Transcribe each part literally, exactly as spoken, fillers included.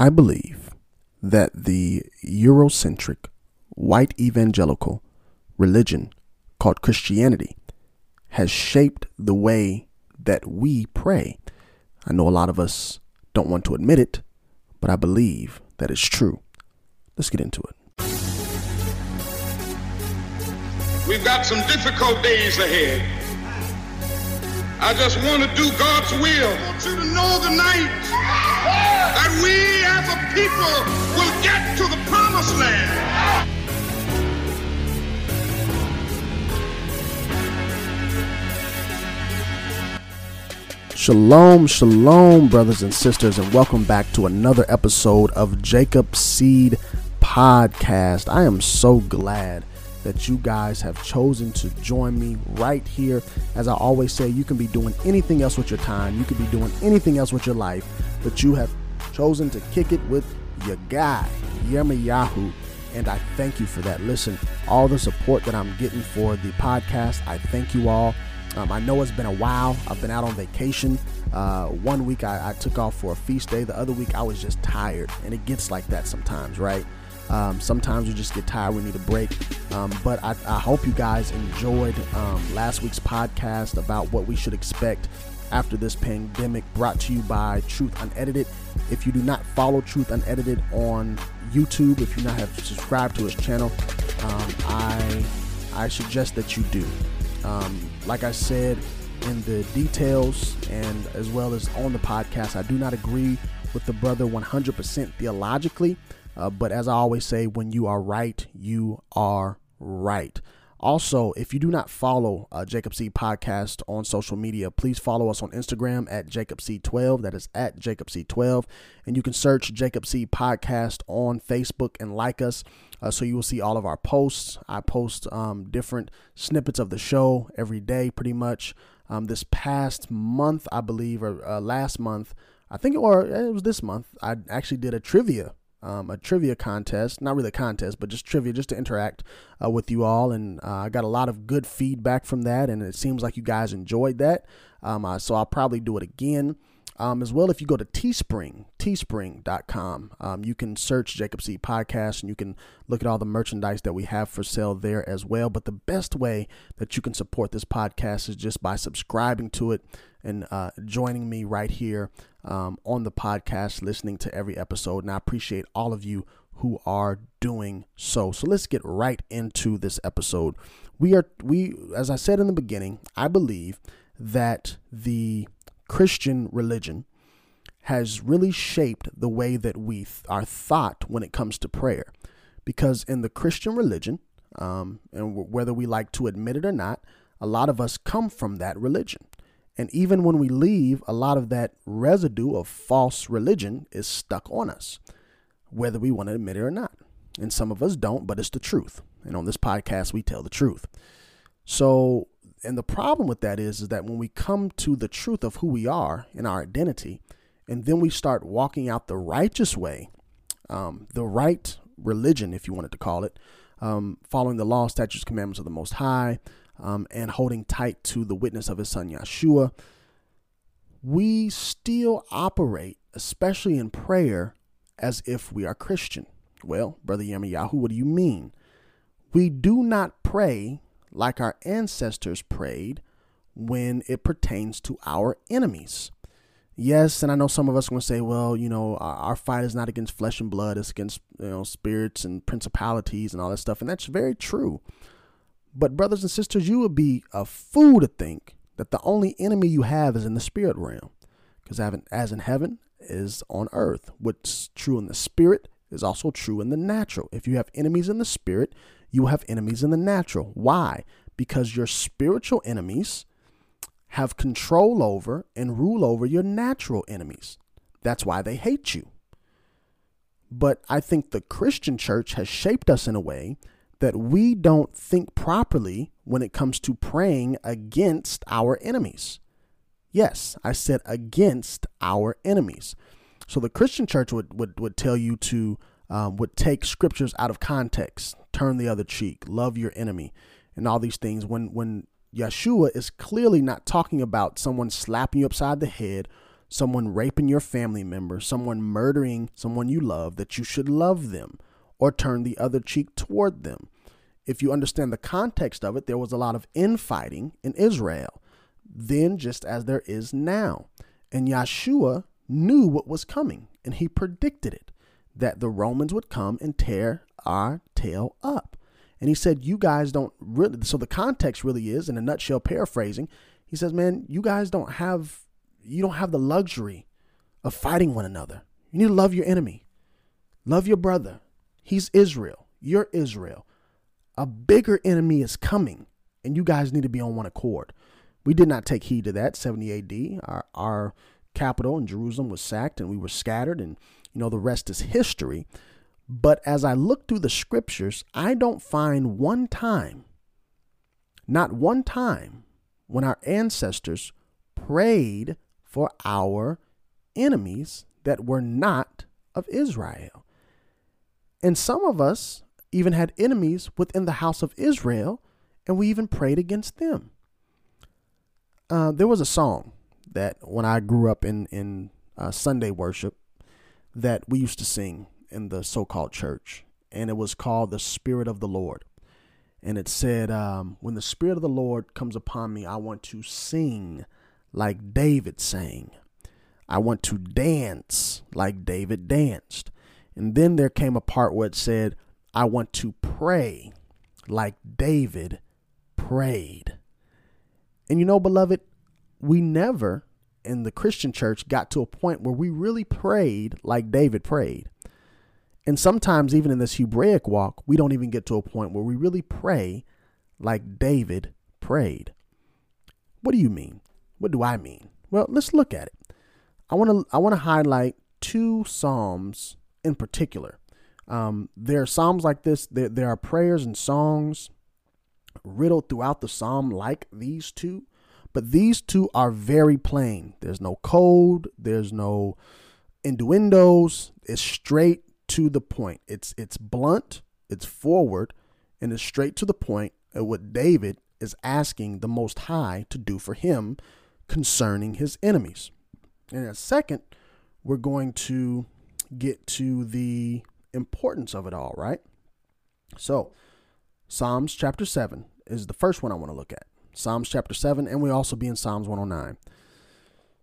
I believe that the Eurocentric, white evangelical religion called Christianity has shaped the way that we pray. I know a lot of us don't want to admit it, but I believe that it's true. Let's get into it. We've got some difficult days ahead. I just want to do God's will. I want you to know tonight that we as a people will get to the promised land. Shalom, shalom, brothers and sisters, and welcome back to another episode of Jacob's Seed Podcast. I am so glad that you guys have chosen to join me right here. As I always say, you can be doing anything else with your time. You could be doing anything else with your life, but you have chosen to kick it with your guy, Yemi Yahoo, and I thank you for that. Listen, all the support that I'm getting for the podcast, I thank you all. Um, I know it's been a while. I've been out on vacation. Uh, one week I, I took off for a feast day. The other week I was just tired. And it gets like that sometimes, right? Um, sometimes we just get tired. We need a break. Um, but I, I hope you guys enjoyed um, last week's podcast about what we should expect after this pandemic, brought to you by Truth Unedited. If you do not follow Truth Unedited on YouTube, if you not have subscribed to his channel, um, I, I suggest that you do. Um, like I said in the details and as well as on the podcast, I do not agree with the brother one hundred percent theologically, uh, but as I always say, when you are right, you are right. Also, if you do not follow uh, Jacob C. Podcast on social media, please follow us on Instagram at Jacob C twelve. That is at Jacob C twelve. And you can search Jacob C. Podcast on Facebook and like us. Uh, so you will see all of our posts. I post um, different snippets of the show every day, pretty much. Um, this past month, I believe, or uh, last month, I think, or it was this month, I actually did a trivia Um, a trivia contest, not really a contest, but just trivia, just to interact uh, with you all. And uh, I got a lot of good feedback from that. And it seems like you guys enjoyed that. Um, uh, so I'll probably do it again um, as well. If you go to Teespring, teespring dot com, um, you can search Jacob C Podcast and you can look at all the merchandise that we have for sale there as well. But the best way that you can support this podcast is just by subscribing to it and uh, joining me right here um, on the podcast, listening to every episode. And I appreciate all of you who are doing so. So let's get right into this episode. We are, we, as I said in the beginning, I believe that the Christian religion has really shaped the way that we th- are thought when it comes to prayer. Because in the Christian religion, um, and w- whether we like to admit it or not, a lot of us come from that religion. And even when we leave, a lot of that residue of false religion is stuck on us, whether we want to admit it or not. And some of us don't, but it's the truth. And on this podcast, we tell the truth. So, and the problem with that is, is that when we come to the truth of who we are and our identity, and then we start walking out the righteous way, um, the right religion, if you wanted to call it, um, following the law, statutes, commandments of the Most High, Um, and holding tight to the witness of his son, Yahshua, we still operate, especially in prayer, as if we are Christian. Well, Brother Yemi Yahoo, what do you mean? We do not pray like our ancestors prayed when it pertains to our enemies. Yes, and I know some of us are going to say, well, you know, our fight is not against flesh and blood. It's against, you know, spirits and principalities and all that stuff. And that's very true. But brothers and sisters, you would be a fool to think that the only enemy you have is in the spirit realm, because as in heaven is on earth. What's true in the spirit is also true in the natural. If you have enemies in the spirit, you have enemies in the natural. Why? Because your spiritual enemies have control over and rule over your natural enemies. That's why they hate you. But I think the Christian church has shaped us in a way that we don't think properly when it comes to praying against our enemies. Yes, I said against our enemies. So the Christian church would would, would tell you to, um, would take scriptures out of context, turn the other cheek, love your enemy, and all these things. When when Yeshua is clearly not talking about someone slapping you upside the head, someone raping your family member, someone murdering someone you love, that you should love them or turn the other cheek toward them. If you understand the context of it, there was a lot of infighting in Israel then, just as there is now. And Yahshua knew what was coming, and he predicted it, that the Romans would come and tear our tail up. And he said, you guys don't really, so the context really is, in a nutshell paraphrasing, he says, man, you guys don't have, you don't have the luxury of fighting one another. You need to love your enemy. Love your brother. He's Israel. You're Israel. A bigger enemy is coming, and you guys need to be on one accord. We did not take heed to that. seventy A D, our, our capital in Jerusalem was sacked, and we were scattered, and you know, the rest is history. But as I look through the scriptures, I don't find one time, not one time, when our ancestors prayed for our enemies that were not of Israel. And some of us even had enemies within the house of Israel, and we even prayed against them. Uh, there was a song that when I grew up in, in uh, Sunday worship that we used to sing in the so-called church, and it was called The Spirit of the Lord. And it said, um, when the Spirit of the Lord comes upon me, I want to sing like David sang. I want to dance like David danced. And then there came a part where it said, I want to pray like David prayed. And you know, beloved, we never in the Christian church got to a point where we really prayed like David prayed. And sometimes even in this Hebraic walk, we don't even get to a point where we really pray like David prayed. What do you mean? What do I mean? Well, let's look at it. I want to I want to highlight two Psalms in particular. Um, there are Psalms like this. There, there are prayers and songs riddled throughout the Psalm like these two. But these two are very plain. There's no code. There's no innuendos. It's straight to the point. It's it's blunt, it's forward, and it's straight to the point at what David is asking the Most High to do for him concerning his enemies. And in a second, we're going to get to the importance of it all, right? So Psalms chapter seven is the first one I want to look at. Psalms chapter seven, and we'll also be in Psalms one oh nine.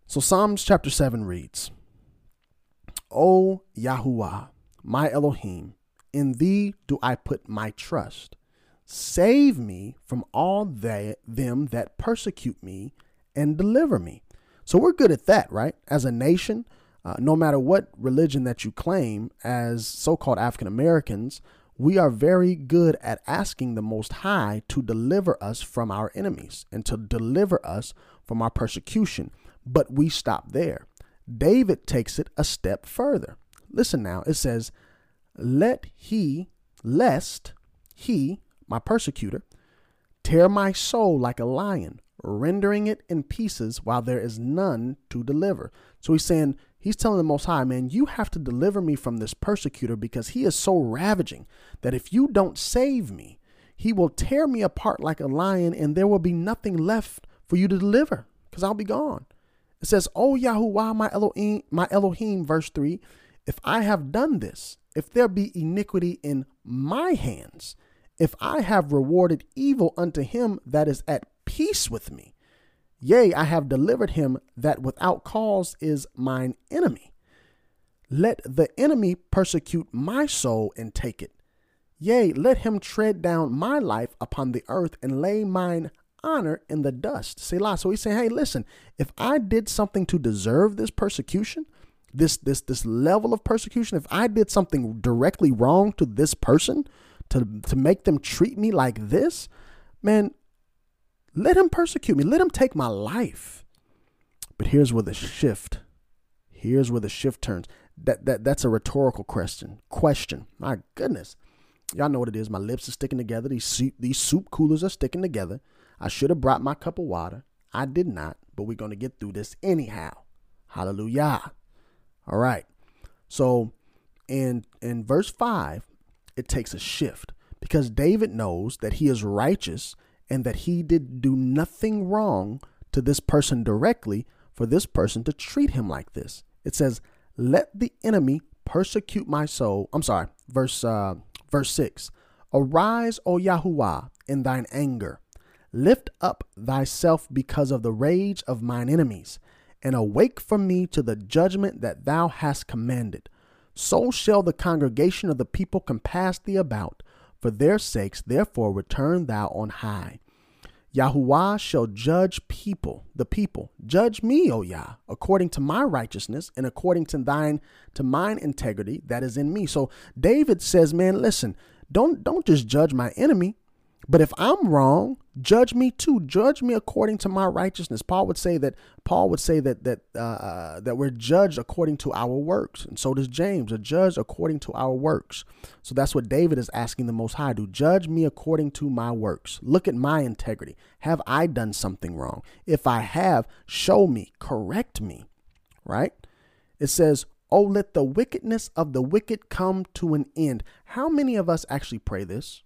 So Psalms chapter seven reads, O Yahuwah, my Elohim, in thee do I put my trust. Save me from all they, them that persecute me, and deliver me. So we're good at that, right? As a nation, uh, no matter what religion that you claim as so-called African Americans, we are very good at asking the Most High to deliver us from our enemies and to deliver us from our persecution. But we stop there. David takes it a step further. Listen now, it says, let he, lest he, my persecutor, tear my soul like a lion, rendering it in pieces while there is none to deliver. So he's saying, he's telling the Most High, man, you have to deliver me from this persecutor because he is so ravaging that if you don't save me, he will tear me apart like a lion and there will be nothing left for you to deliver because I'll be gone. It says, O Yahuwah, my Elohim, my Elohim, verse three, if I have done this, if there be iniquity in my hands, if I have rewarded evil unto him that is at peace with me, yea, I have delivered him that without cause is mine enemy. Let the enemy persecute my soul and take it. Yea, let him tread down my life upon the earth and lay mine honor in the dust. Selah. So he's saying, hey, listen, if I did something to deserve this persecution, This this this level of persecution, if I did something directly wrong to this person to, to make them treat me like this, man, let him persecute me. Let him take my life. But here's where the shift. Here's where the shift turns. That that that's a rhetorical question. Question. My goodness. Y'all know what it is. My lips are sticking together. These soup, these soup coolers are sticking together. I should have brought my cup of water. I did not. But we're going to get through this anyhow. Hallelujah. All right. So in in verse five, it takes a shift because David knows that he is righteous and that he did do nothing wrong to this person directly for this person to treat him like this. It says, let the enemy persecute my soul. I'm sorry, verse uh, verse six. Arise, O Yahuwah, in thine anger. Lift up thyself because of the rage of mine enemies, and awake for me to the judgment that thou hast commanded. So shall the congregation of the people compass thee about. For their sakes, therefore, return thou on high. Yahuwah shall judge people, the people. Judge me, O Yah, according to my righteousness and according to thine, to mine integrity that is in me. So David says, man, listen, don't, don't just judge my enemy, but if I'm wrong, judge me too. Judge me according to my righteousness. Paul would say that. Paul would say that that uh, that we're judged according to our works, and so does James. Are judged according to our works. So that's what David is asking the Most High to do. Judge me according to my works. Look at my integrity. Have I done something wrong? If I have, show me, correct me. Right? It says, "Oh, let the wickedness of the wicked come to an end." How many of us actually pray this?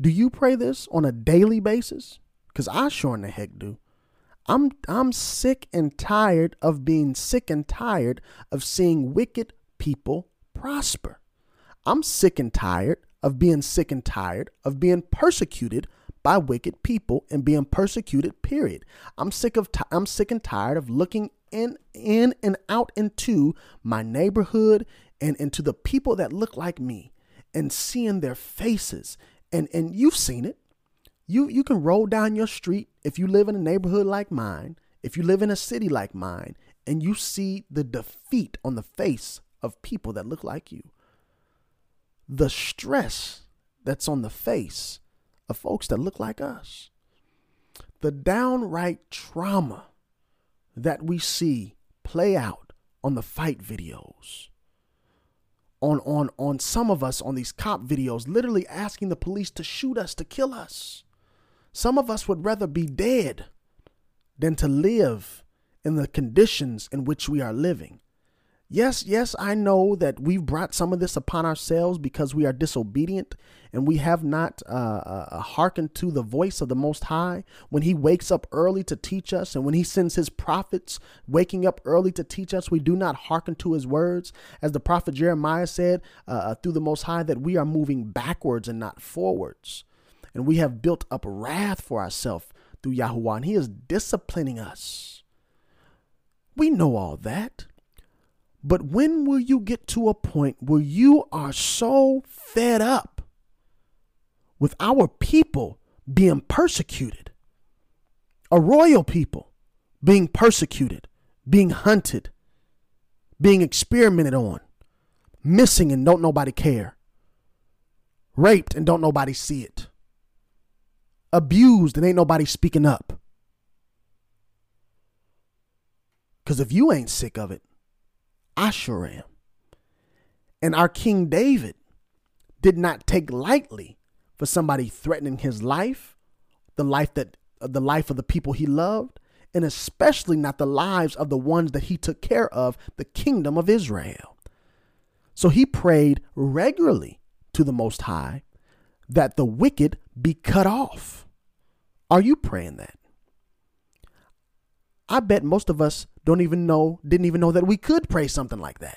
Do you pray this on a daily basis? Because I sure in the heck do. I'm I'm sick and tired of being sick and tired of seeing wicked people prosper. I'm sick and tired of being sick and tired of being persecuted by wicked people and being persecuted, period. I'm sick of t- I'm sick and tired of looking in in and out into my neighborhood and into the people that look like me and seeing their faces. And and you've seen it. You you can roll down your street if you live in a neighborhood like mine, if you live in a city like mine, and you see the defeat on the face of people that look like you. The stress that's on the face of folks that look like us. The downright trauma that we see play out on the fight videos. On, on, on some of us on these cop videos, literally asking the police to shoot us, to kill us. Some of us would rather be dead than to live in the conditions in which we are living. Yes, yes, I know that we've brought some of this upon ourselves because we are disobedient and we have not uh, uh, hearkened to the voice of the Most High when he wakes up early to teach us. And when he sends his prophets waking up early to teach us, we do not hearken to his words. As the prophet Jeremiah said uh, through the Most High, that we are moving backwards and not forwards. And we have built up wrath for ourselves through Yahuwah, and he is disciplining us. We know all that. But when will you get to a point where you are so fed up with our people being persecuted, a royal people being persecuted, being hunted, being experimented on, missing and don't nobody care, raped and don't nobody see it, abused and ain't nobody speaking up? Because if you ain't sick of it, I sure am. And our King David did not take lightly for somebody threatening his life, the life that uh, the life of the people he loved, and especially not the lives of the ones that he took care of, the kingdom of Israel. So he prayed regularly to the Most High that the wicked be cut off. Are you praying that? I bet most of us don't even know, didn't even know that we could pray something like that.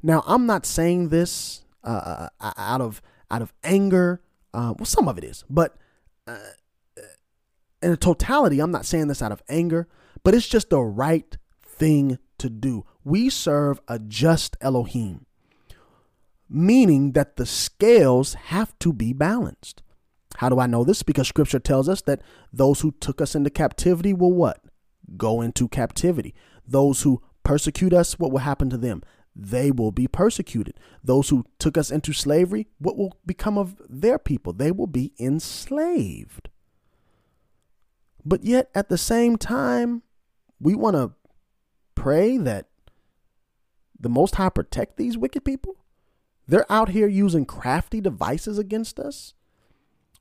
Now, I'm not saying this uh, out of out of anger. Uh, well, some of it is, but uh, in totality, I'm not saying this out of anger, but it's just the right thing to do. We serve a just Elohim, meaning that the scales have to be balanced. How do I know this? Because scripture tells us that those who took us into captivity will what? Go into captivity. Those who persecute us, what will happen to them? They will be persecuted. Those who took us into slavery, what will become of their people? They will be enslaved. But yet at the same time, we want to pray that the Most High protect these wicked people. They're out here using crafty devices against us.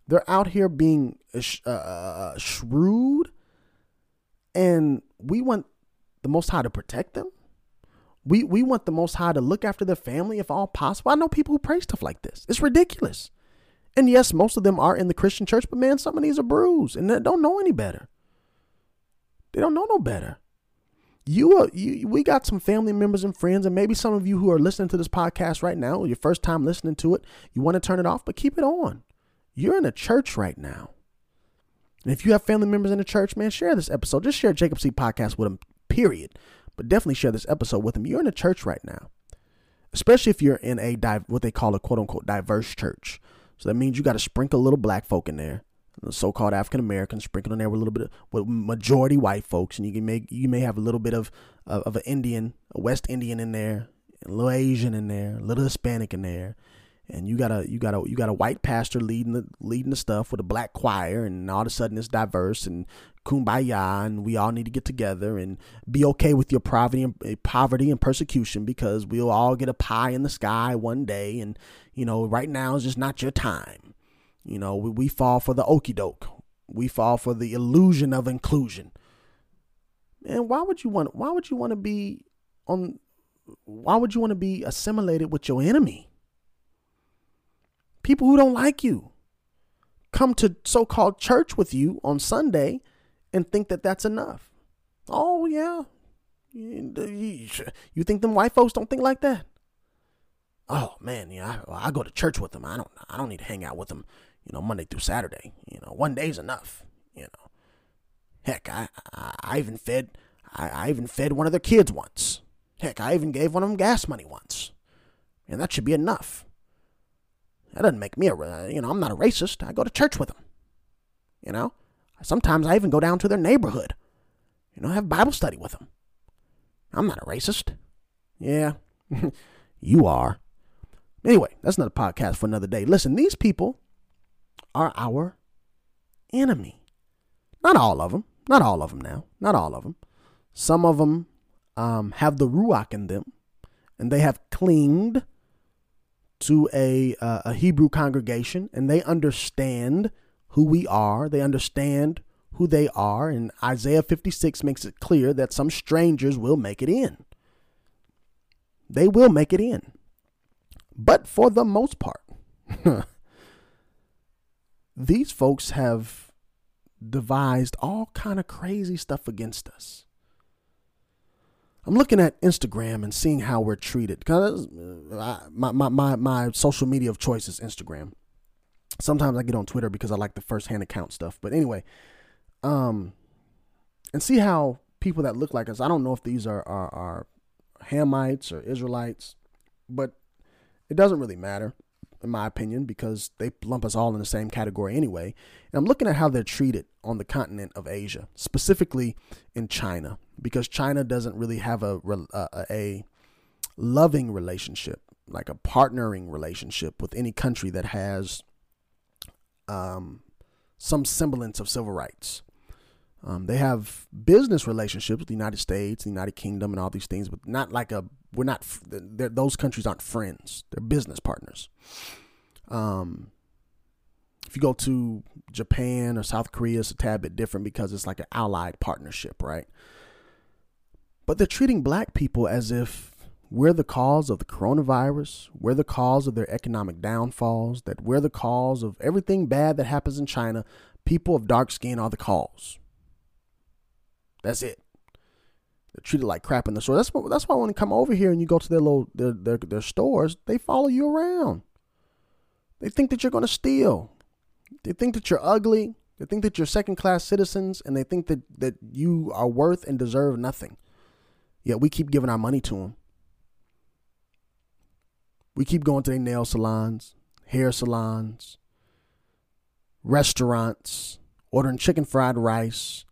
They're out here being uh, shrewd, and we want the Most High to protect them. We we want the Most High to look after their family if all possible. I know people who pray stuff like this. It's ridiculous. And yes, most of them are in the Christian church, but man, some of these are bruised and they don't know any better. They don't know no better. You, are, you, we got some family members and friends, and maybe some of you who are listening to this podcast right now, your first time listening to it, you want to turn it off, but keep it on. You're in a church right now. And if you have family members in the church, man, share this episode. Just share Jacob C. Podcast with them, period. But definitely share this episode with them. You're in a church right now, especially if you're in a div- what they call a quote unquote diverse church. So that means you got to sprinkle little black folk in there, the so-called African-Americans, sprinkled in there with a little bit of, with majority white folks. And you can make, you may have a little bit of, of, of an Indian, a West Indian in there, a little Asian in there, a little Hispanic in there. And you got a, you got a, you got a white pastor leading the, leading the stuff with a black choir. And all of a sudden it's diverse and kumbaya, and we all need to get together and be okay with your poverty and poverty and persecution, because we'll all get a pie in the sky one day. And, you know, right now is just not your time. You know, we, we fall for the okie doke. We fall for the illusion of inclusion. And why would you want, why would you want to be on, why would you want to be assimilated with your enemy? People who don't like you come to so-called church with you on Sunday and think that that's enough. Oh, yeah. You think them white folks don't think like that? Oh, man, yeah, I, I go to church with them. I don't I don't need to hang out with them, you know, Monday through Saturday. You know, one day's enough, you know. Heck, I, I, I even fed I, I even fed one of their kids once. Heck, I even gave one of them gas money once. And that should be enough. That doesn't make me a, you know, I'm not a racist. I go to church with them, you know. Sometimes I even go down to their neighborhood, you know, have Bible study with them. I'm not a racist. Yeah, you are. Anyway, that's another podcast for another day. Listen, these people are our enemy. Not all of them. Not all of them now. Not all of them. Some of them um, have the Ruach in them, and they have clinged to a, uh, a Hebrew congregation, and they understand who we are. They understand who they are. And Isaiah fifty-six makes it clear that some strangers will make it in. They will make it in. But for the most part, these folks have devised all kind of crazy stuff against us. I'm looking at Instagram and seeing how we're treated. Cause I, my, my, my, my social media of choice is Instagram. Sometimes I get on Twitter because I like the first-hand account stuff. But anyway, um, and see how people that look like us, I don't know if these are, are, are Hamites or Israelites, but it doesn't really matter, in my opinion, because they lump us all in the same category anyway. And I'm looking at how they're treated on the continent of Asia, specifically in China, because China doesn't really have a, a, a loving relationship, like a partnering relationship with any country that has um, some semblance of civil rights. Um, they have business relationships with the United States, the United Kingdom, and all these things, but not like a, we're not, those countries aren't friends. They're business partners. Um, if you go to Japan or South Korea, it's a tad bit different because it's like an allied partnership, right? But they're treating black people as if we're the cause of the coronavirus, we're the cause of their economic downfalls, that we're the cause of everything bad that happens in China. People of dark skin are the cause. That's it. They're treated like crap in the store. That's what, that's why when you come over here and you go to their little their, their their stores, they follow you around. They think that you're going to steal. They think that you're ugly. They think that you're second class citizens, and they think that that you are worth and deserve nothing. Yet we keep giving our money to them. We keep going to their nail salons, hair salons, restaurants, ordering chicken fried rice,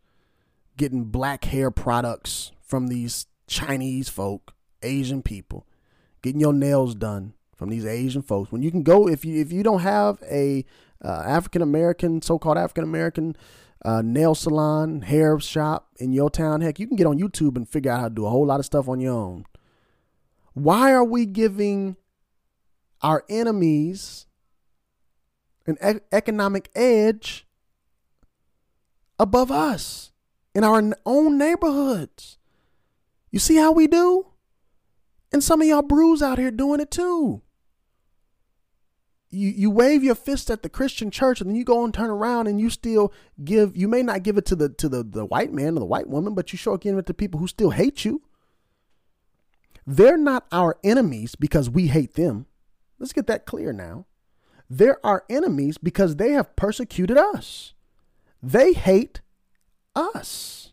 getting black hair products from these Chinese folk, Asian people, getting your nails done from these Asian folks. When you can go, if you if you don't have a uh, African-American, so-called African-American uh, nail salon, hair shop in your town, heck, you can get on YouTube and figure out how to do a whole lot of stuff on your own. Why are we giving our enemies an e- economic edge above us? In our own neighborhoods. You see how we do? And some of y'all brews out here doing it too. you, you wave your fist at the Christian church, and then you go and turn around and you still give, you may not give it to the, to the, the white man or the white woman, but you sure give it to people who still hate you. They're not our enemies because we hate them. Let's get that clear now. They're our enemies because they have persecuted us. They hate us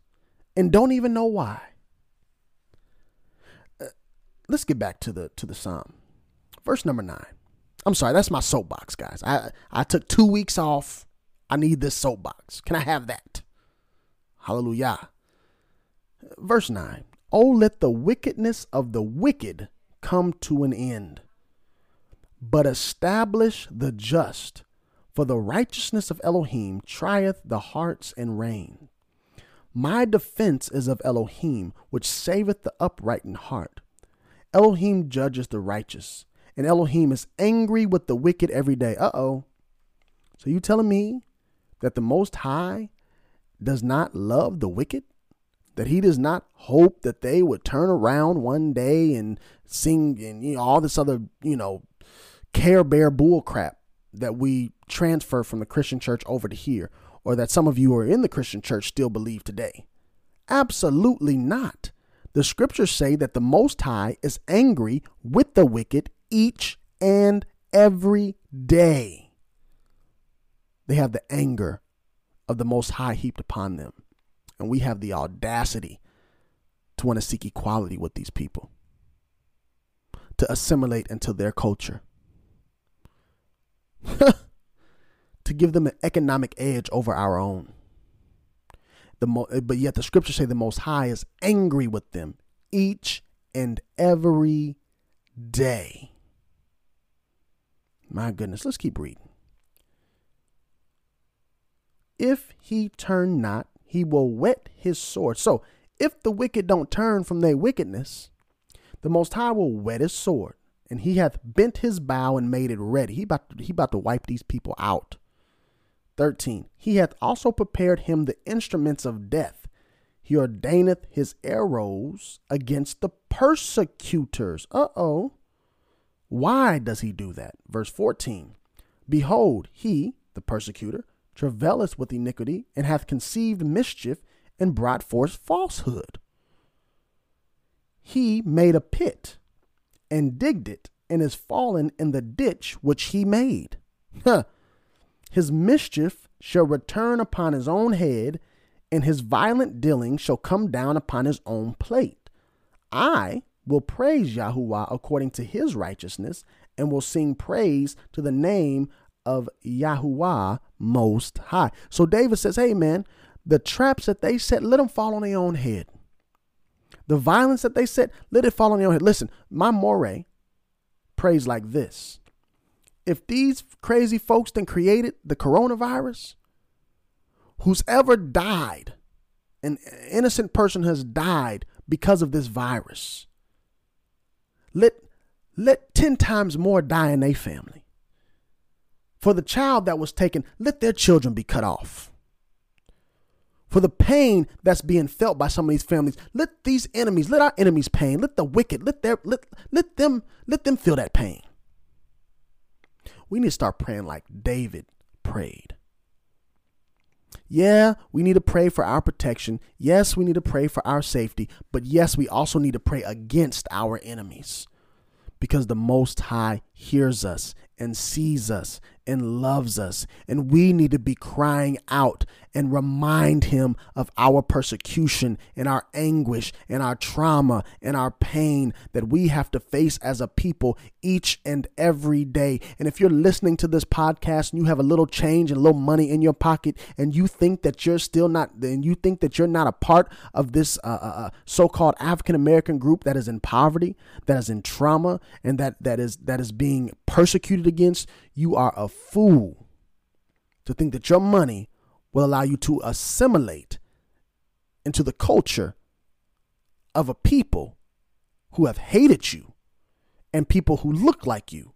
and don't even know why. Uh, let's get back to the, to the Psalm. Verse number nine. I'm sorry, that's my soapbox, guys. I, I took two weeks off. I need this soapbox. Can I have that? Hallelujah. Verse nine. Oh, let the wickedness of the wicked come to an end, but establish the just, for the righteousness of Elohim trieth the hearts and rein. My defense is of Elohim, which saveth the upright in heart. Elohim judges the righteous, and Elohim is angry with the wicked every day. Uh-oh. So you telling me that the Most High does not love the wicked? That he does not hope that they would turn around one day and sing and, you know, all this other, you know, Care Bear bull crap that we transfer from the Christian church over to here, or that some of you who are in the Christian church still believe today. Absolutely not. The scriptures say that the Most High is angry with the wicked each and every day. They have the anger of the Most High heaped upon them. And we have the audacity to want to seek equality with these people, to assimilate into their culture, to give them an economic edge over our own. The mo- but yet the scriptures say the Most High is angry with them each and every day. My goodness, let's keep reading. If he turn not, he will wet his sword. So if the wicked don't turn from their wickedness, the Most High will wet his sword, and he hath bent his bow and made it ready. He about to, he about to wipe these people out. thirteen. He hath also prepared him the instruments of death. He ordaineth his arrows against the persecutors. Uh-oh. Why does he do that? Verse fourteen. Behold, he, the persecutor, travaileth with iniquity, and hath conceived mischief, and brought forth falsehood. He made a pit, and digged it, and is fallen in the ditch which he made. Huh. His mischief shall return upon his own head, and his violent dealing shall come down upon his own plate. I will praise Yahuwah according to his righteousness, and will sing praise to the name of Yahuwah Most High. So David says, hey man, the traps that they set, let them fall on their own head. The violence that they set, let it fall on their own head. Listen, my moray prays like this. If these crazy folks then created the coronavirus, who's ever died, an innocent person has died because of this virus, let, let ten times more die in their family. For the child that was taken, let their children be cut off. For the pain that's being felt by some of these families, let these enemies, let our enemies' pain, let the wicked, let their, let, let them, let them feel that pain. We need to start praying like David prayed. Yeah, we need to pray for our protection. Yes, we need to pray for our safety. But yes, we also need to pray against our enemies, because the Most High hears us and sees us and loves us. And we need to be crying out and remind him of our persecution and our anguish and our trauma and our pain that we have to face as a people each and every day. And if you're listening to this podcast and you have a little change and a little money in your pocket, and you think that you're still not, and you think that you're not a part of this uh, uh, so-called African-American group that is in poverty, that is in trauma, and that, that is, that is being persecuted against, you are a fool to think that your money will allow you to assimilate into the culture of a people who have hated you and people who look like you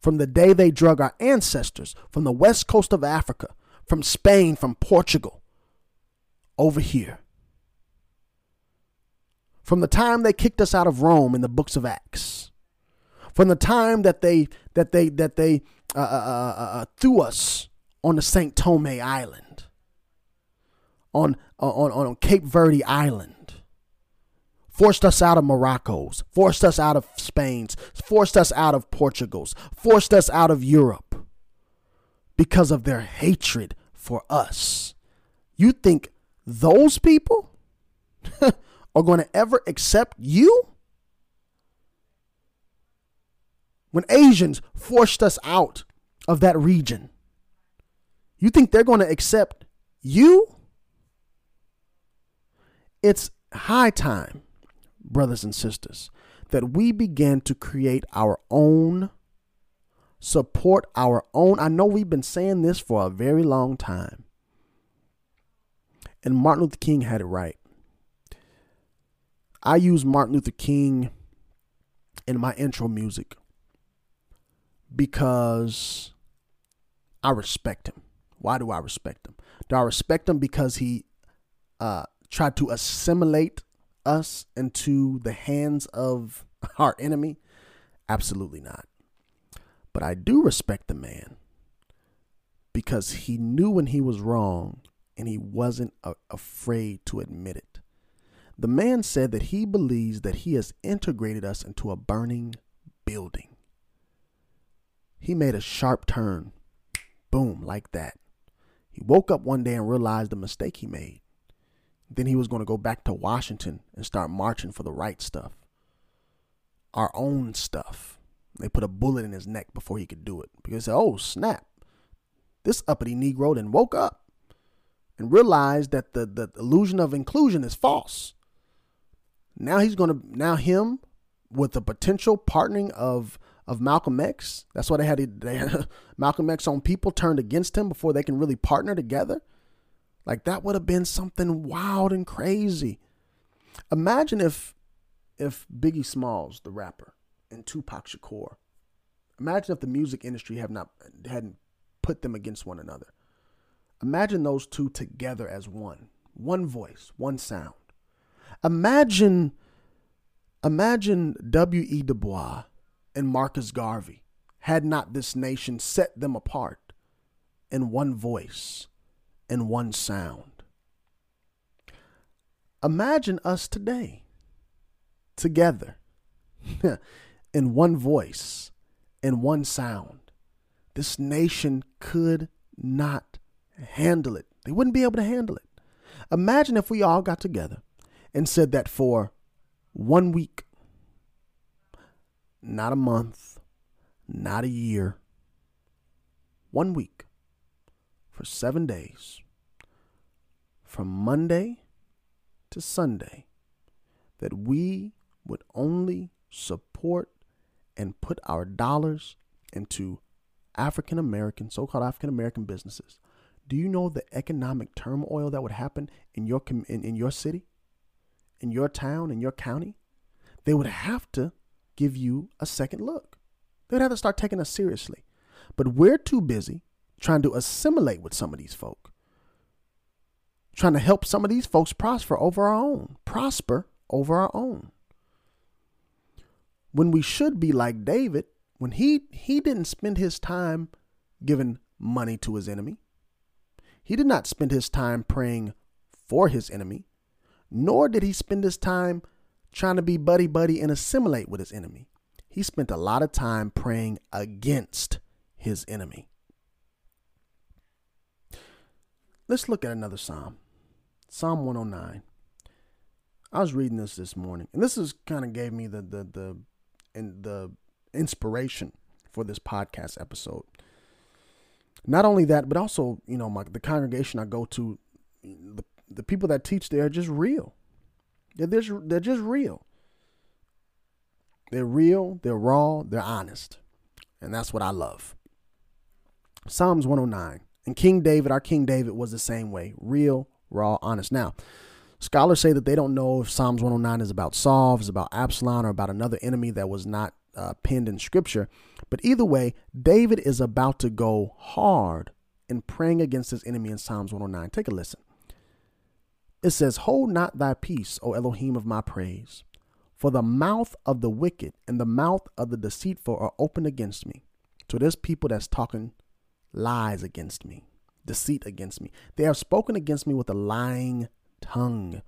from the day they drug our ancestors from the west coast of Africa, from Spain, from Portugal, over here. From the time they kicked us out of Rome in the books of Acts, from the time that they that they that they uh, uh, uh, uh, threw us on the Saint Tome Island, on, uh, on, on Cape Verde Island, forced us out of Morocco's, forced us out of Spain's, forced us out of Portugal's, forced us out of Europe because of their hatred for us. You think those people are going to ever accept you? When Asians forced us out of that region, you think they're going to accept you? It's high time, brothers and sisters, that we begin to create our own, support our own. I know we've been saying this for a very long time. And Martin Luther King had it right. I use Martin Luther King in my intro music because I respect him. Why do I respect him? Do I respect him because he uh, tried to assimilate us into the hands of our enemy? Absolutely not. But I do respect the man because he knew when he was wrong and he wasn't a- afraid to admit it. The man said that he believes that he has integrated us into a burning building. He made a sharp turn. Boom, like that. He woke up one day and realized the mistake he made. Then he was going to go back to Washington and start marching for the right stuff. Our own stuff. They put a bullet in his neck before he could do it. Because they said, oh, snap. This uppity Negro then woke up and realized that the, the illusion of inclusion is false. Now he's going to, now him with the potential partnering of, of Malcolm X. That's why they had, to, they had Malcolm X on people turned against him before they can really partner together. Like that would have been something wild and crazy. Imagine if, if Biggie Smalls, the rapper, and Tupac Shakur, imagine if the music industry have not, hadn't put them against one another. Imagine those two together as one, one voice, one sound. Imagine, imagine W. E. Dubois and Marcus Garvey had not this nation set them apart in one voice and one sound. Imagine us today together in one voice and one sound. This nation could not handle it. They wouldn't be able to handle it. Imagine if we all got together and said that for one week, not a month, not a year, one week for seven days, from Monday to Sunday, that we would only support and put our dollars into African American, so-called African American businesses. Do you know the economic turmoil that would happen in your com- in, in your city, in your town, in your county? They would have to give you a second look. They would have to start taking us seriously. But we're too busy trying to assimilate with some of these folk, trying to help some of these folks prosper over our own, prosper over our own. When we should be like David, when he he didn't spend his time giving money to his enemy. He did not spend his time praying for his enemy, nor did he spend his time trying to be buddy-buddy and assimilate with his enemy. He spent a lot of time praying against his enemy. Let's look at another Psalm, Psalm one oh nine. I was reading this this morning, and this is kind of gave me the, the, the, and the inspiration for this podcast episode. Not only that, but also, you know, my, the congregation I go to, the, the people that teach there are just real. They're just, they're just real. They're real. They're raw. They're honest. And that's what I love. Psalms one oh nine. And King David, our King David was the same way. Real, raw, honest. Now, scholars say that they don't know if Psalms one oh nine is about Saul, is about Absalom, or about another enemy that was not Uh, penned in scripture. But either way, David is about to go hard in praying against his enemy in Psalms one oh nine. Take a listen. It says, "Hold not thy peace, O Elohim of my praise, for the mouth of the wicked and the mouth of the deceitful are open against me, So there's people that's talking lies against me, deceit against me. They have spoken against me with a lying tongue.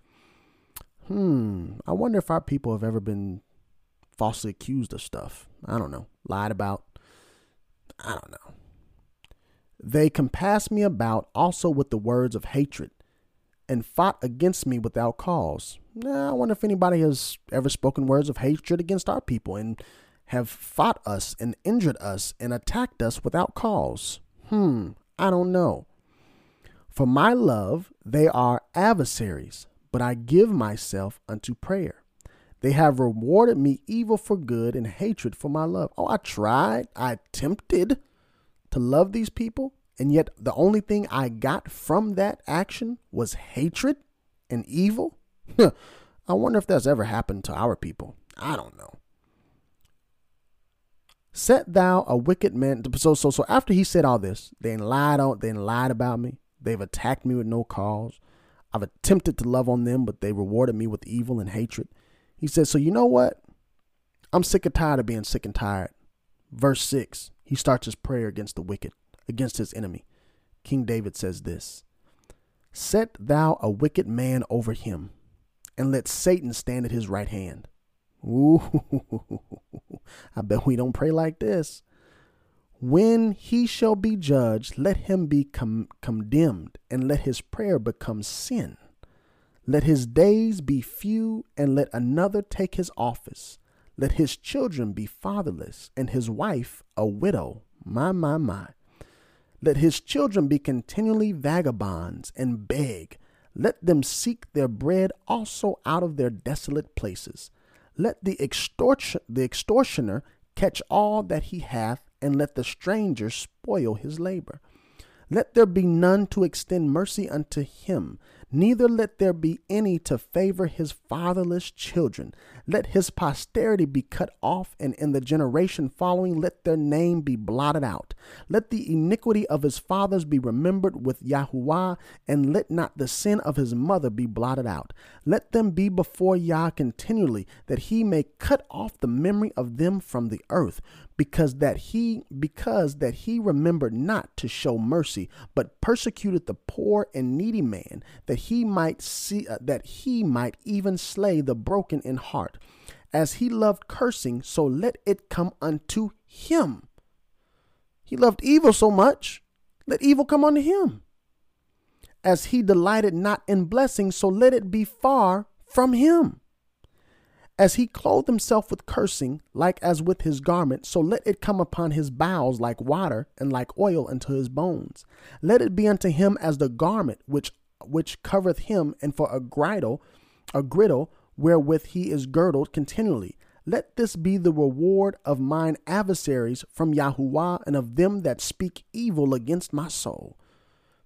Hmm. I wonder if our people have ever been falsely accused of stuff. I don't know. Lied about. I don't know. They compassed me about also with the words of hatred and fought against me without cause. Now, I wonder if anybody has ever spoken words of hatred against our people and have fought us and injured us and attacked us without cause. Hmm. I don't know. For my love, they are adversaries, but I give myself unto prayer. They have rewarded me evil for good and hatred for my love. Oh, I tried. I attempted to love these people. And yet the only thing I got from that action was hatred and evil. I wonder if that's ever happened to our people. I don't know. Set thou a wicked man. So, so, so after he said all this, they lied on, they lied about me. They've attacked me with no cause. I've attempted to love on them, but they rewarded me with evil and hatred. He says, so you know what? I'm sick and tired of being sick and tired. Verse six, he starts his prayer against the wicked, against his enemy. King David says this, set thou a wicked man over him, and let Satan stand at his right hand. Ooh, I bet we don't pray like this. When he shall be judged, let him be com- condemned and let his prayer become sin. Let his days be few and let another take his office. Let his children be fatherless and his wife a widow. My, my, my. Let his children be continually vagabonds and beg. Let them seek their bread also out of their desolate places. Let the extortion, the extortioner catch all that he hath, and let the stranger spoil his labor. Let there be none to extend mercy unto him, neither let there be any to favor his fatherless children. Let his posterity be cut off, and in the generation following let their name be blotted out. Let the iniquity of his fathers be remembered with Yahuwah, and let not the sin of his mother be blotted out. Let them be before Yah continually, that he may cut off the memory of them from the earth, because that he because that he remembered not to show mercy, but persecuted the poor and needy man, that he might see uh, that he might even slay the broken in heart. As he loved cursing, so let it come unto him. He loved evil so much, let evil come unto him. As he delighted not in blessing, so let it be far from him. As he clothed himself with cursing, like as with his garment, so let it come upon his bowels like water and like oil unto his bones. Let it be unto him as the garment which which covereth him, and for a girdle, a girdle wherewith he is girdled continually. Let this be the reward of mine adversaries from Yahuwah, and of them that speak evil against my soul.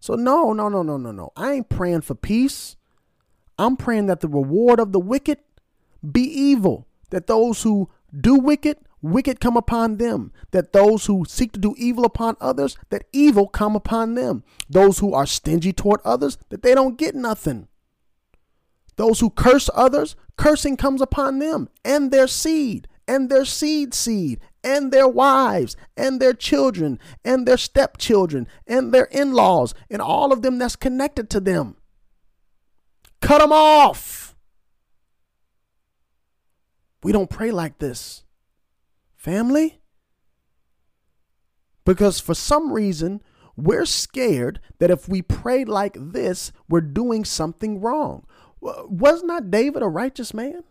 So no, no, no, no, no, no. I ain't praying for peace. I'm praying that the reward of the wicked be evil, that those who do wicked, wicked come upon them, that those who seek to do evil upon others, that evil come upon them, those who are stingy toward others, that they don't get nothing, those who curse others, cursing comes upon them, and their seed, and their seed seed, and their wives, and their children, and their stepchildren, and their in-laws, and all of them that's connected to them. Cut them off. We don't pray like this, family, because for some reason we're scared that if we pray like this, we're doing something wrong. Was not David a righteous man?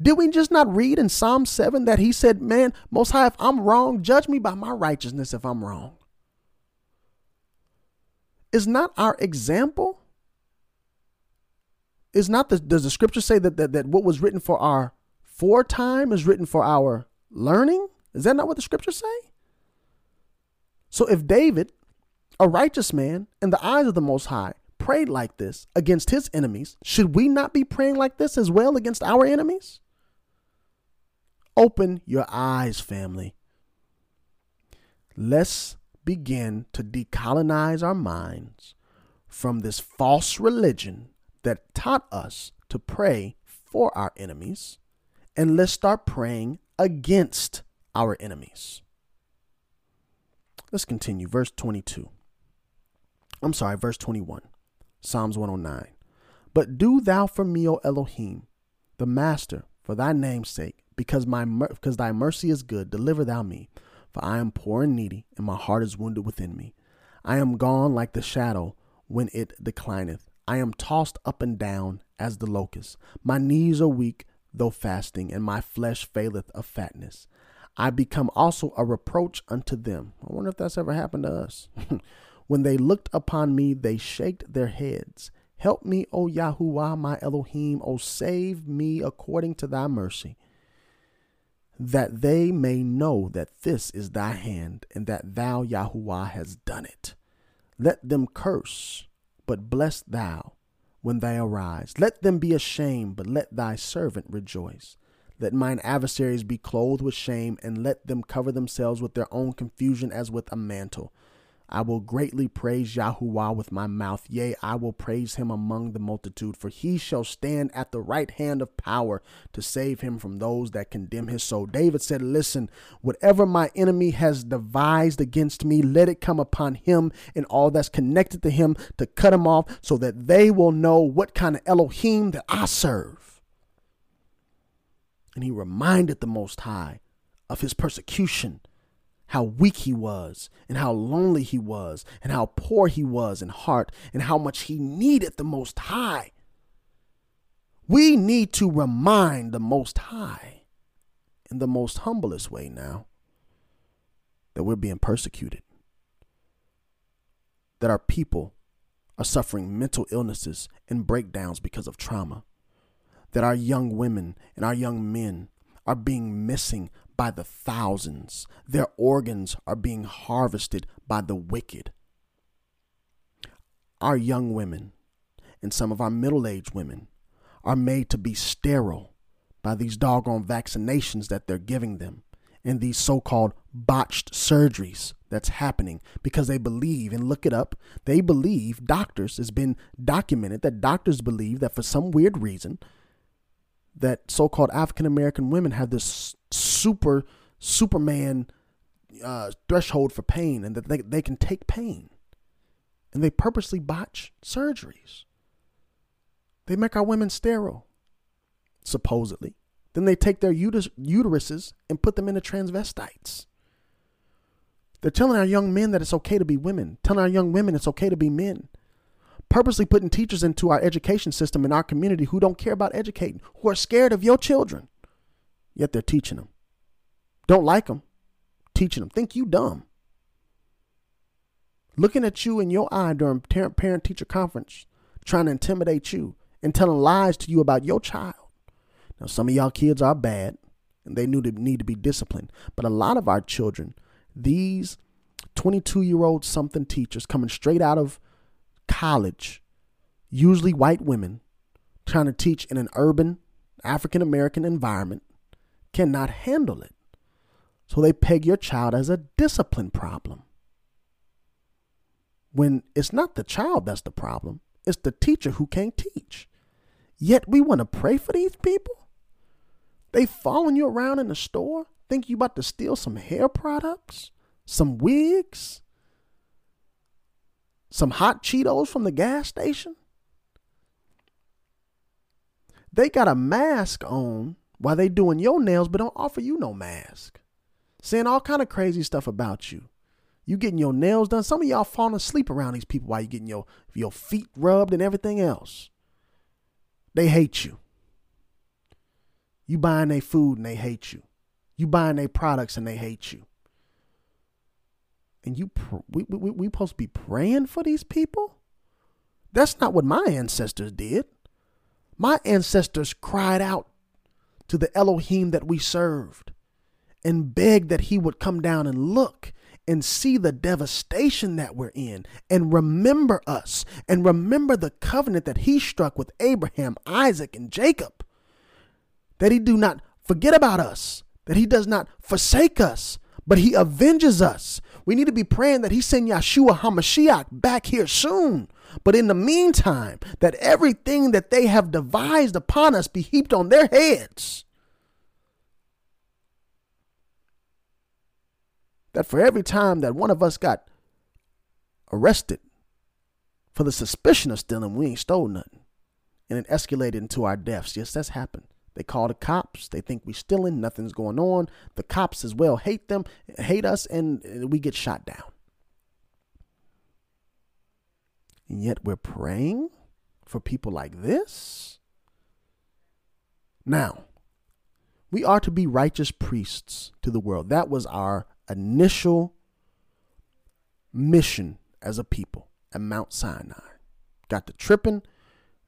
Did we just not read in Psalm seven that he said, man, Most High, if I'm wrong, judge me by my righteousness if I'm wrong? Is not our example? Is not the, does the scripture say that, that, that what was written for our foretime is written for our learning? Is that not what the scriptures say? So if David, a righteous man in the eyes of the Most High, prayed like this against his enemies, should we not be praying like this as well against our enemies? Open your eyes, family. Let's begin to decolonize our minds from this false religion that taught us to pray for our enemies. And let's start praying against our enemies. Let's continue. Verse twenty-two. I'm sorry, verse twenty-one. Psalms one oh nine. But do thou for me, O Elohim, the master, for thy name's sake, because my because thy mercy is good, deliver thou me. For I am poor and needy, and my heart is wounded within me. I am gone like the shadow when it declineth. I am tossed up and down as the locust. My knees are weak, though fasting, and my flesh faileth of fatness. I become also a reproach unto them. I wonder if that's ever happened to us. When they looked upon me, they shaked their heads. Help me, O Yahuwah, my Elohim, O save me according to thy mercy, that they may know that this is thy hand, and that thou, Yahuwah, has done it. Let them curse, but bless thou when they arise. Let them be ashamed, but let thy servant rejoice. Let mine adversaries be clothed with shame, and let them cover themselves with their own confusion as with a mantle. I will greatly praise Yahuwah with my mouth. Yea, I will praise him among the multitude, for he shall stand at the right hand of power to save him from those that condemn his soul. David said, listen, whatever my enemy has devised against me, let it come upon him and all that's connected to him to cut him off, so that they will know what kind of Elohim that I serve. And he reminded the Most High of his persecution, how weak he was, and how lonely he was, and how poor he was in heart, and how much he needed the Most High. We need to remind the Most High in the most humblest way now that we're being persecuted, that our people are suffering mental illnesses and breakdowns because of trauma, that our young women and our young men are being missing by the thousands. Their organs are being harvested by the wicked. Our young women and some of our middle-aged women are made to be sterile by these doggone vaccinations that they're giving them and these so-called botched surgeries that's happening because they believe, and look it up, they believe doctors, it's been documented that doctors believe that for some weird reason that so-called African-American women have this super Superman uh, threshold for pain, and that they, they can take pain, and they purposely botch surgeries. They make our women sterile, supposedly. Then they take their uter- uteruses and put them into transvestites. They're telling our young men that it's okay to be women, telling our young women it's okay to be men. Purposely putting teachers into our education system in our community who don't care about educating, who are scared of your children, yet they're teaching them. Don't like them, teaching them. Think you dumb. Looking at you in your eye during parent-teacher conference, trying to intimidate you and telling lies to you about your child. Now, some of y'all kids are bad and they need to be disciplined, but a lot of our children, these twenty-two-year-old something teachers coming straight out of college, usually white women, trying to teach in an urban African-American environment, cannot handle it. So they peg your child as a discipline problem, when it's not the child that's the problem, it's the teacher who can't teach. Yet we want to pray for these people. They following you around in the store, think you about to steal some hair products, some wigs, some hot Cheetos from the gas station. They got a mask on while they doing your nails, but don't offer you no mask. Saying all kind of crazy stuff about you. You getting your nails done. Some of y'all falling asleep around these people while you getting your, your feet rubbed and everything else. They hate you. You buying their food and they hate you. You buying their products and they hate you. And you, we, we, we supposed to be praying for these people? That's not what my ancestors did. My ancestors cried out to the Elohim that we served and begged that he would come down and look and see the devastation that we're in and remember us and remember the covenant that he struck with Abraham, Isaac, and Jacob, that he do not forget about us, that he does not forsake us, but he avenges us. We need to be praying that he send Yahshua HaMashiach back here soon. But in the meantime, that everything that they have devised upon us be heaped on their heads. that for every time that one of us got arrested for the suspicion of stealing, we ain't stole nothing. And it escalated into our deaths. Yes, that's happened. They call the cops. They think we stealing. Nothing's going on. The cops as well hate them, hate us, and we get shot down. And yet we're praying for people like this. Now, we are to be righteous priests to the world. That was our initial mission as a people at Mount Sinai. Got to tripping.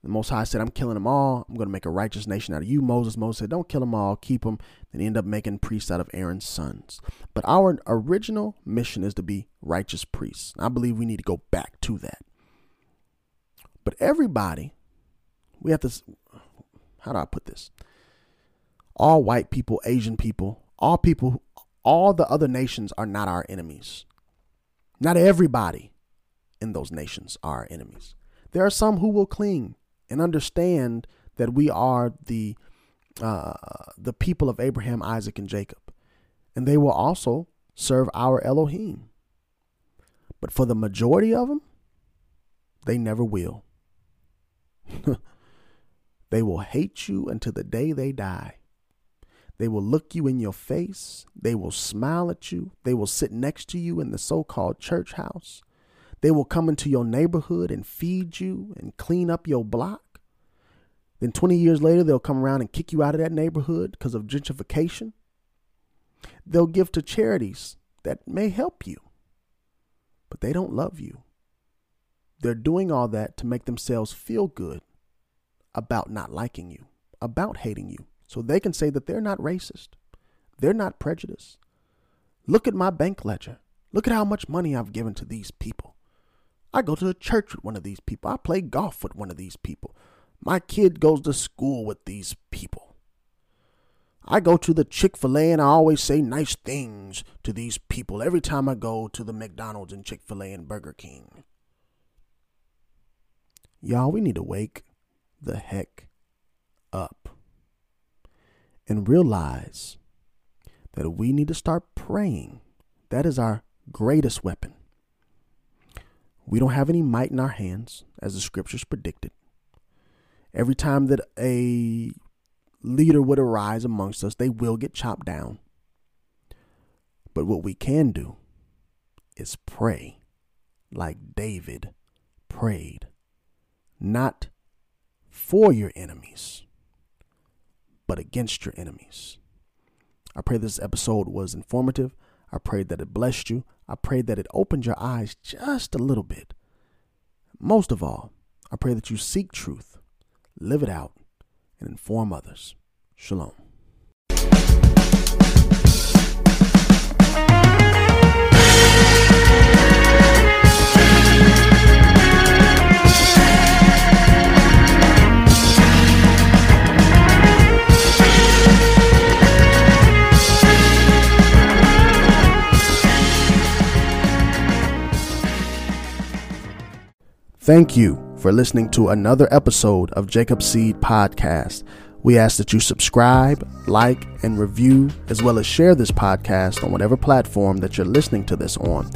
The Most High said, I'm killing them all. I'm going to make a righteous nation out of you, Moses. Moses said, don't kill them all. Keep them. Then he ended up making priests out of Aaron's sons. But our original mission is to be righteous priests. I believe we need to go back to that. But everybody, we have to, how do I put this? All white people, Asian people, all people, all the other nations are not our enemies. Not everybody in those nations are our enemies. There are some who will cling and understand that we are the uh, the people of Abraham, Isaac, and Jacob. And they will also serve our Elohim. But for the majority of them, they never will. They will hate you until the day they die. They will look you in your face. They will smile at you. They will sit next to you in the so-called church house. They will come into your neighborhood and feed you and clean up your block. Then twenty years later, they'll come around and kick you out of that neighborhood because of gentrification. They'll give to charities that may help you, but they don't love you. They're doing all that to make themselves feel good about not liking you, about hating you, so they can say that they're not racist. They're not prejudiced. Look at my bank ledger. Look at how much money I've given to these people. I go to the church with one of these people. I play golf with one of these people. My kid goes to school with these people. I go to the Chick-fil-A and I always say nice things to these people every time I go to the McDonald's and Chick-fil-A and Burger King. Y'all, we need to wake the heck up and realize that we need to start praying. That is our greatest weapon. We don't have any might in our hands, as the scriptures predicted. Every time that a leader would arise amongst us, they will get chopped down. But what we can do is pray like David prayed, not for your enemies, but against your enemies. I pray this episode was informative. I pray that it blessed you. I pray that it opened your eyes just a little bit. Most of all, I pray that you seek truth, live it out, and inform others. Shalom. Thank you for listening to another episode of Jacob's Seed Podcast. We ask that you subscribe, like, and review, as well as share this podcast on whatever platform that you're listening to this on.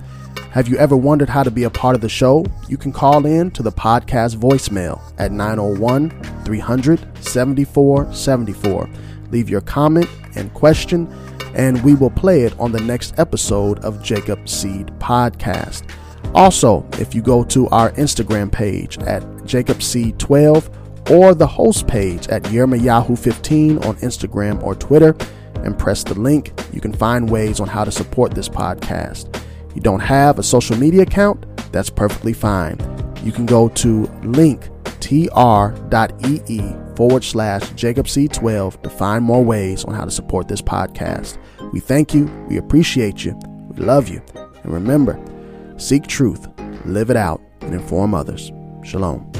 Have you ever wondered how to be a part of the show? You can call in to the podcast voicemail at nine oh one, three hundred, seventy-four seventy-four. Leave your comment and question, and we will play it on the next episode of Jacob's Seed Podcast. Also, if you go to our Instagram page at Jacob C twelve or the host page at Yermayahu fifteen on Instagram or Twitter and press the link, you can find ways on how to support this podcast. You don't have a social media account? That's perfectly fine. You can go to linktr.ee forward slash Jacob C twelve to find more ways on how to support this podcast. We thank you. We appreciate you. We love you. And remember, seek truth, live it out, and inform others. Shalom.